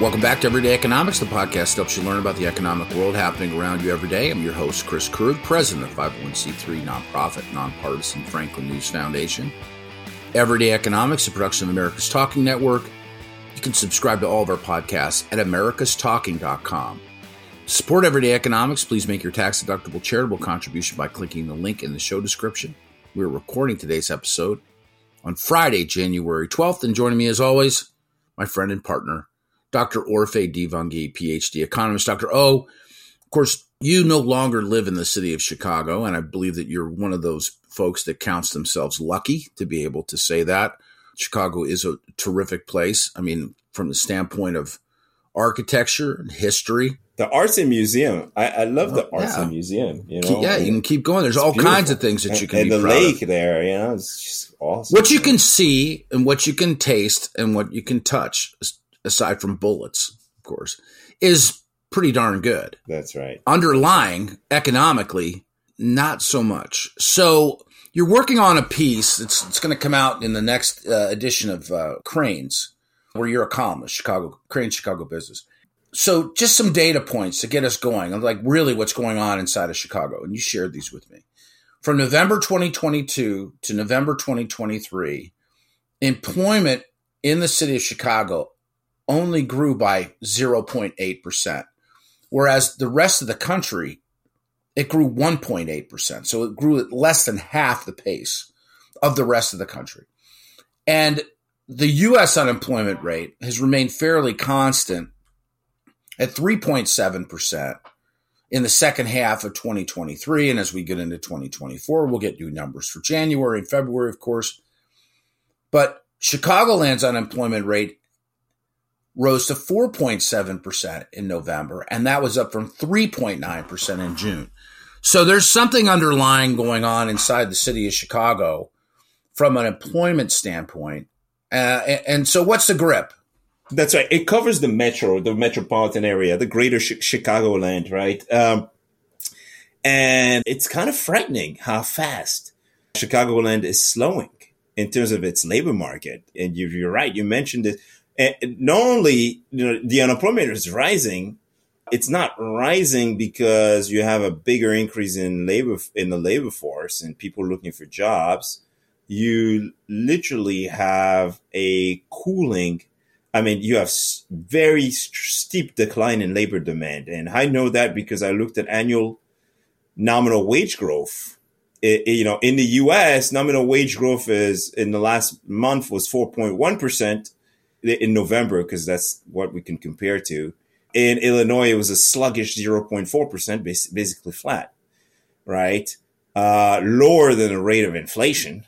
Welcome back to Everyday Economics, the podcast that helps you learn about the economic world happening around you every day. I'm your host, Chris Krug, president of 501c3 nonprofit, nonpartisan Franklin News Foundation. Everyday Economics, a production of America's Talking Network. You can subscribe to all of our podcasts at americastalking.com. To support Everyday Economics, please make your tax-deductible charitable contribution by clicking the link in the show description. We're recording today's episode on Friday, January 12th, and joining me as always, my friend and partner, Dr. Orphe Divounguy, PhD economist. Dr. O, of course, you no longer live in the city of Chicago, and I believe that you're one of those folks that counts themselves lucky to be able to say that. Chicago is a terrific place. I mean, from the standpoint of architecture and history. The Arts and Museum. I love the Arts and Museum. You know? Yeah, you can keep going. There's all kinds of things that you can be proud of. And the lake there, you know, it's just awesome. What you can see and what you can taste and what you can touch, aside from bullets, of course, is pretty darn good. That's right. Underlying economically, not so much. So you're working on a piece that's going to come out in the next edition of Cranes, where you're a columnist, Chicago Cranes, Chicago Business. So just some data points to get us going on, like really what's going on inside of Chicago. And you shared these with me. From November 2022 to November 2023, employment in the city of Chicago only grew by 0.8%, whereas the rest of the country, it grew 1.8%. So it grew at less than half the pace of the rest of the country. And the U.S. unemployment rate has remained fairly constant at 3.7% in the second half of 2023. And as we get into 2024, we'll get new numbers for January and February, of course. But Chicagoland's unemployment rate rose to 4.7% in November, and that was up from 3.9% in June. So there's something underlying going on inside the city of Chicago from an employment standpoint. And so what's the grip? That's right. It covers the metro, the metropolitan area, the greater Chicagoland, right? And it's kind of frightening how fast Chicagoland is slowing in terms of its labor market. And you're right. You mentioned it. And not only, you know, the unemployment is rising, it's not rising because you have a bigger increase in labor, in the labor force and people looking for jobs. You literally have a cooling. I mean, you have very steep decline in labor demand. And I know that because I looked at annual nominal wage growth. You know, in the U.S., nominal wage growth is in the last month was 4.1%. in November, because that's what we can compare to. In Illinois, it was a sluggish 0.4%, basically flat, right? Lower than the rate of inflation.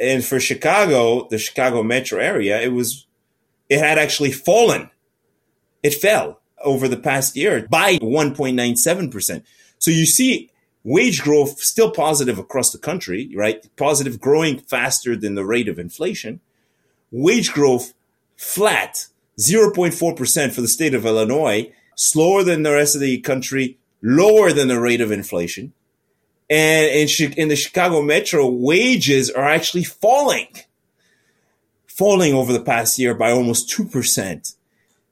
And for Chicago, the Chicago metro area, it had actually fallen. It fell over the past year by 1.97%. So you see wage growth still positive across the country, right? Positive, growing faster than the rate of inflation. Wage growth flat, 0.4% for the state of Illinois, slower than the rest of the country, lower than the rate of inflation. And in the Chicago metro, wages are actually falling over the past year by almost 2%.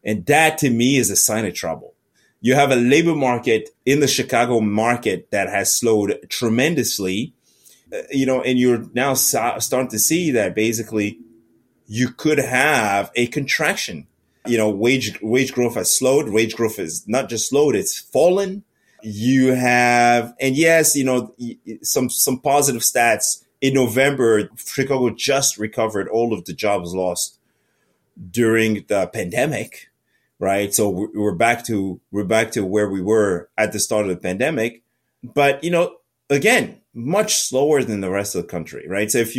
And that, to me, is a sign of trouble. You have a labor market in the Chicago market that has slowed tremendously, you know, and you're now starting to see that basically you could have a contraction. You know, wage growth has slowed. Wage growth is not just slowed, it's fallen. You have, and yes, you know, some positive stats. In November, Chicago just recovered all of the jobs lost during the pandemic, right? So we're back to where we were at the start of the pandemic. But, you know, again, much slower than the rest of the country, right? So if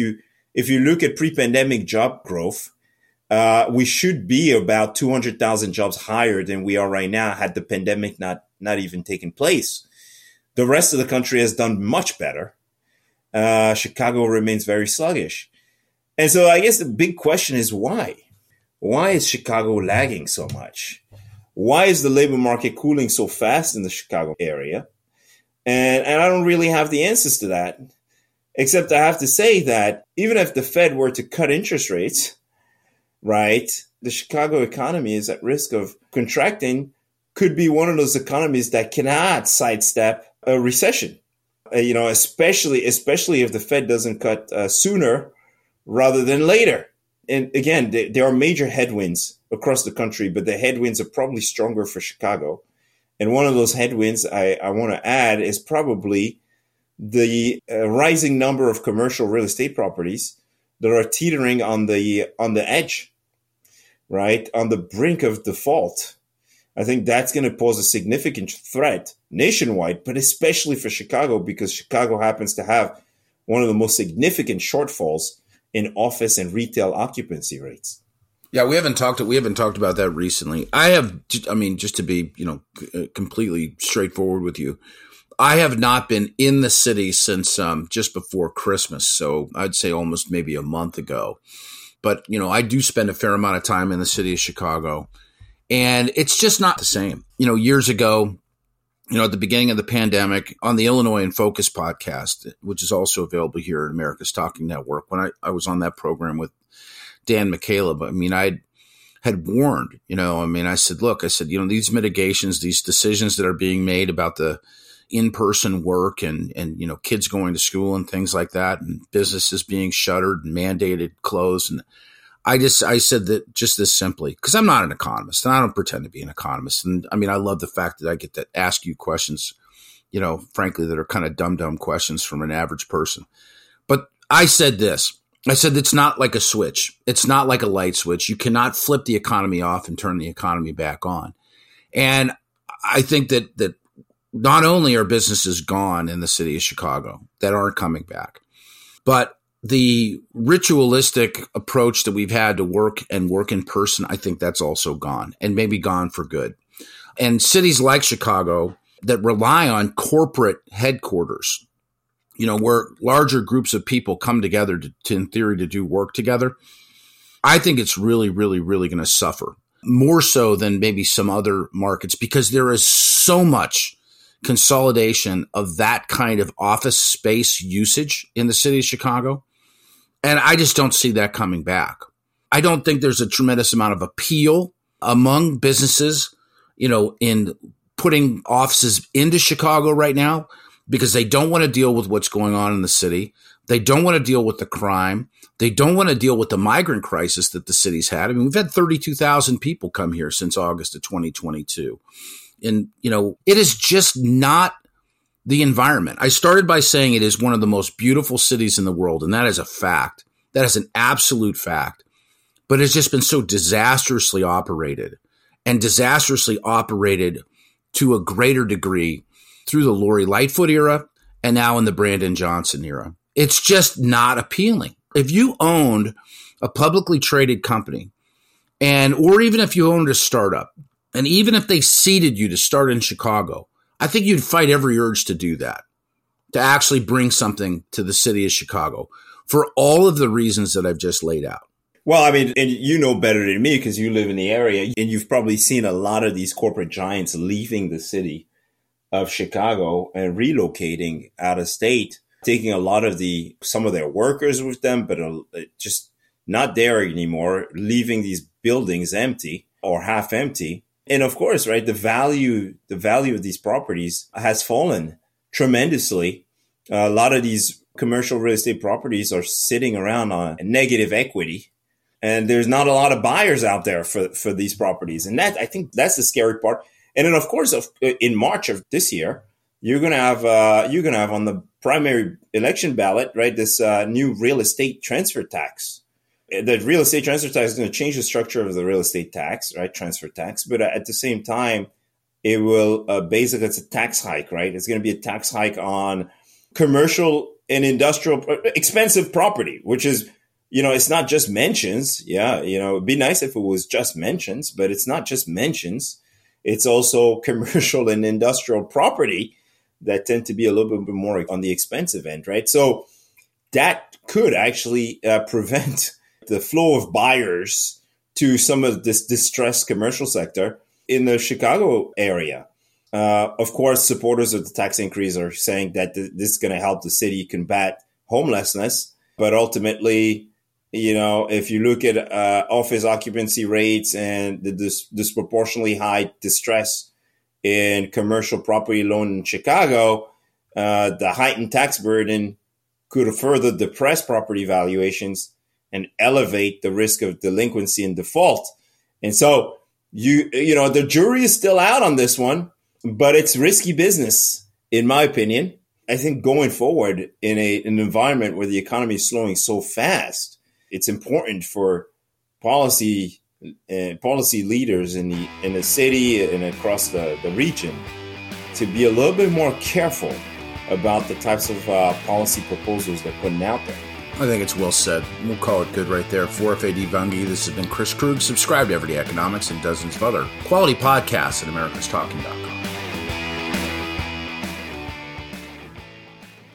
you look at pre-pandemic job growth, we should be about 200,000 jobs higher than we are right now had the pandemic not even taken place. The rest of the country has done much better. Chicago remains very sluggish. And so I guess the big question is why? Why is Chicago lagging so much? Why is the labor market cooling so fast in the Chicago area? And I don't really have the answers to that. Except I have to say that even if the Fed were to cut interest rates, right, the Chicago economy is at risk of contracting could be one of those economies that cannot sidestep a recession, you know, especially if the Fed doesn't cut sooner rather than later. And again, there are major headwinds across the country, but the headwinds are probably stronger for Chicago. And one of those headwinds I want to add is probably the rising number of commercial real estate properties that are teetering on the edge, right? On the brink of default. I think that's going to pose a significant threat nationwide, but especially for Chicago, because Chicago happens to have one of the most significant shortfalls in office and retail occupancy rates. Yeah, we haven't talked about that recently. Just to be, completely straightforward with you, I have not been in the city since just before Christmas. So I'd say almost maybe a month ago. But, I do spend a fair amount of time in the city of Chicago, and it's just not the same. Years ago, at the beginning of the pandemic, on the Illinois In Focus podcast, which is also available here at America's Talking Network, when I was on that program with Dan McCaleb, I had warned, I said, these mitigations, these decisions that are being made about the in-person work and kids going to school and things like that, and businesses being shuttered and mandated closed. And I said that just this simply, because I'm not an economist and I don't pretend to be an economist. And I love the fact that I get to ask you questions, frankly, that are kind of dumb questions from an average person. But I said this. I said, it's not like a switch. It's not like a light switch. You cannot flip the economy off and turn the economy back on. And I think that not only are businesses gone in the city of Chicago that aren't coming back, but the ritualistic approach that we've had to work and work in person, I think that's also gone, and maybe gone for good. And cities like Chicago that rely on corporate headquarters, where larger groups of people come together to do work together, I think it's really, really, really going to suffer more so than maybe some other markets, because there is so much consolidation of that kind of office space usage in the city of Chicago. And I just don't see that coming back. I don't think there's a tremendous amount of appeal among businesses, in putting offices into Chicago right now, because they don't want to deal with what's going on in the city. They don't want to deal with the crime. They don't want to deal with the migrant crisis that the city's had. We've had 32,000 people come here since August of 2022. And, it is just not the environment. I started by saying it is one of the most beautiful cities in the world, and that is a fact. That is an absolute fact. But it's just been so disastrously operated, and disastrously operated to a greater degree through the Lori Lightfoot era, and now in the Brandon Johnson era. It's just not appealing. If you owned a publicly traded company, or even if you owned a startup, and even if they seeded you to start in Chicago, I think you'd fight every urge to do that, to actually bring something to the city of Chicago, for all of the reasons that I've just laid out. Well, and you know better than me, because you live in the area, and you've probably seen a lot of these corporate giants leaving the city of Chicago and relocating out of state, taking a lot of some of their workers with them, but just not there anymore, leaving these buildings empty or half empty. And of course, right, the value of these properties has fallen tremendously. A lot of these commercial real estate properties are sitting around on negative equity, and there's not a lot of buyers out there for these properties. And that, I think, that's the scary part. And then, of course, in March of this year, you're gonna have on the primary election ballot, right, this new real estate transfer tax. The real estate transfer tax is going to change the structure of the real estate tax, right? Transfer tax. But at the same time, it will basically, it's a tax hike, right? It's going to be a tax hike on commercial and industrial expensive property, which is, it's not just mentions. Yeah. It'd be nice if it was just mentions, but it's not just mentions. It's also commercial and industrial property that tend to be a little bit more on the expensive end, right? So that could actually prevent the flow of buyers to some of this distressed commercial sector in the Chicago area. Of course, supporters of the tax increase are saying that this is going to help the city combat homelessness, but ultimately You know, if you look at office occupancy rates and the disproportionately high distress in commercial property loan in Chicago, the heightened tax burden could further depress property valuations and elevate the risk of delinquency and default. And so, you know, the jury is still out on this one, but it's risky business, in my opinion. I think going forward in an environment where the economy is slowing so fast, it's important for policy leaders in the city and across the region to be a little bit more careful about the types of policy proposals they're putting out there. I think it's well said. We'll call it good right there. For Orphe Divounguy, this has been Chris Krug. Subscribe to Everyday Economics and dozens of other quality podcasts at americastalking.com.